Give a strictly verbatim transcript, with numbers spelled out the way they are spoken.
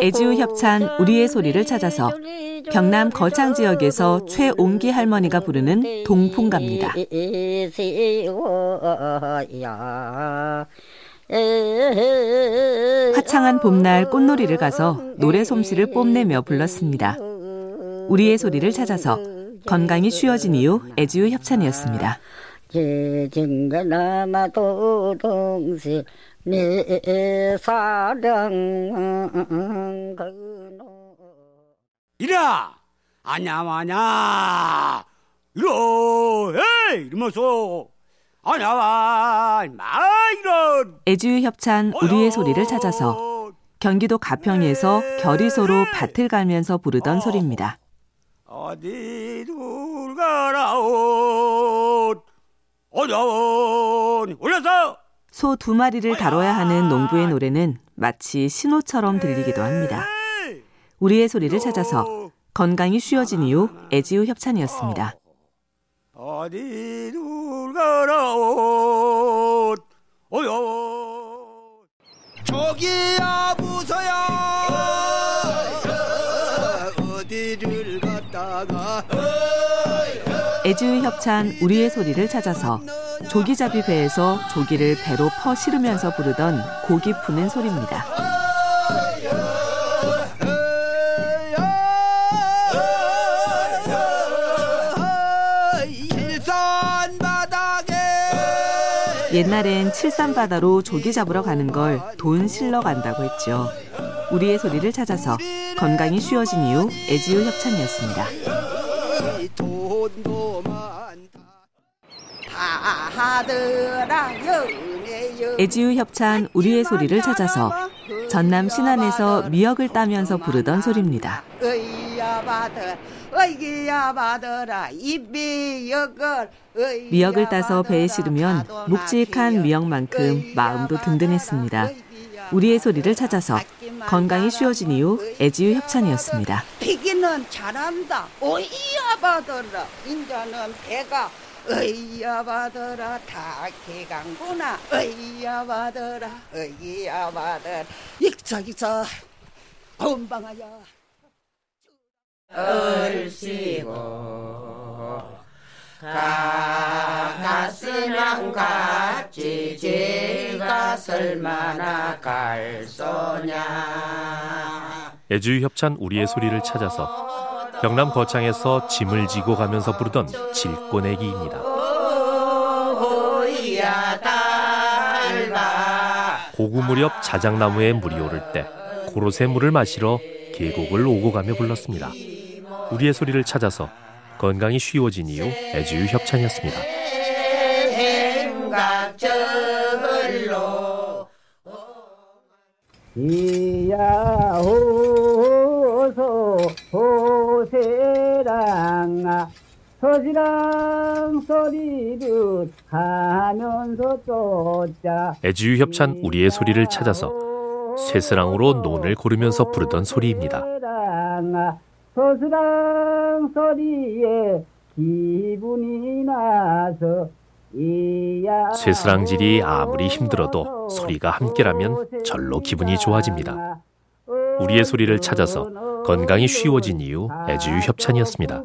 애지우 협찬 우리의 소리를 찾아서 경남 거창 지역에서 최옹기 할머니가 부르는 동풍가입니다. 화창한 봄날 꽃놀이를 가서 노래 솜씨를 뽐내며 불렀습니다. 우리의 소리를 찾아서 건강이 쉬워진 이후 애지우 협찬이었습니다. 이라 아냐마냐 이러 에이 이러면서 아냐마 이러 애지우 협찬 우리의 소리를 찾아서 경기도 가평에서 결의소로 밭을 갈면서 부르던 소리입니다. 어디 돌가라온 어려운 올려서 소 두 마리를 다뤄야 하는 농부의 노래는 마치 신호처럼 들리기도 합니다. 우리의 소리를 찾아서 건강이 쉬워진 이후 애지우 협찬이었습니다. 어디 돌가라온 어려운 저기야 무서야 애지우 협찬 우리의 소리를 찾아서 조기잡이 배에서 조기를 배로 퍼 실으면서 부르던 고기 푸는 소리입니다. 옛날엔 칠산바다로 조기 잡으러 가는 걸 돈 실러 간다고 했죠. 우리의 소리를 찾아서 건강이 쉬워진 이후 애지우 협찬이었습니다. 애지우 협찬 우리의 소리를 찾아서 전남 신안에서 미역을 따면서 부르던 소리입니다. 미역을 따서 배에 실으면 묵직한 미역만큼 마음도 든든했습니다. 우리의 소리를 찾아서 건강이 쉬워진 이후 애지우 협찬이었습니다. 피기는 잘한다. 어이야 받으라. 인자는 배가 어이야 받으라. 다 개강구나. 어이야 받으라. 어이야 받으라. 익사 익사. 건방하야. 얼씨고 가가스랑 같이 제가 설마나 갈소냐. 애지우 협찬 우리의 소리를 찾아서 경남 거창에서 짐을 지고 가면서 부르던 질꼬내기입니다. 고구 무렵 자작나무에 물이 오를 때 고로쇠 물을 마시러 계곡을 오고 가며 불렀습니다. 우리의 소리를 찾아서 건강이 쉬워진 이후 애지우 협찬이었습니다. 이야호소 호세랑아 소지랑 소리를 하면서 쫓자. 애지우 협찬 우리의 소리를 찾아서 쇠스랑으로 논을 고르면서 부르던 소리입니다. 소스랑 소리에 기분이 나서 이야. 쇠스랑질이 아무리 힘들어도 소리가 함께라면 절로 기분이 좋아집니다. 우리의 소리를 찾아서 건강이 쉬워진 이후 애지우 협찬이었습니다.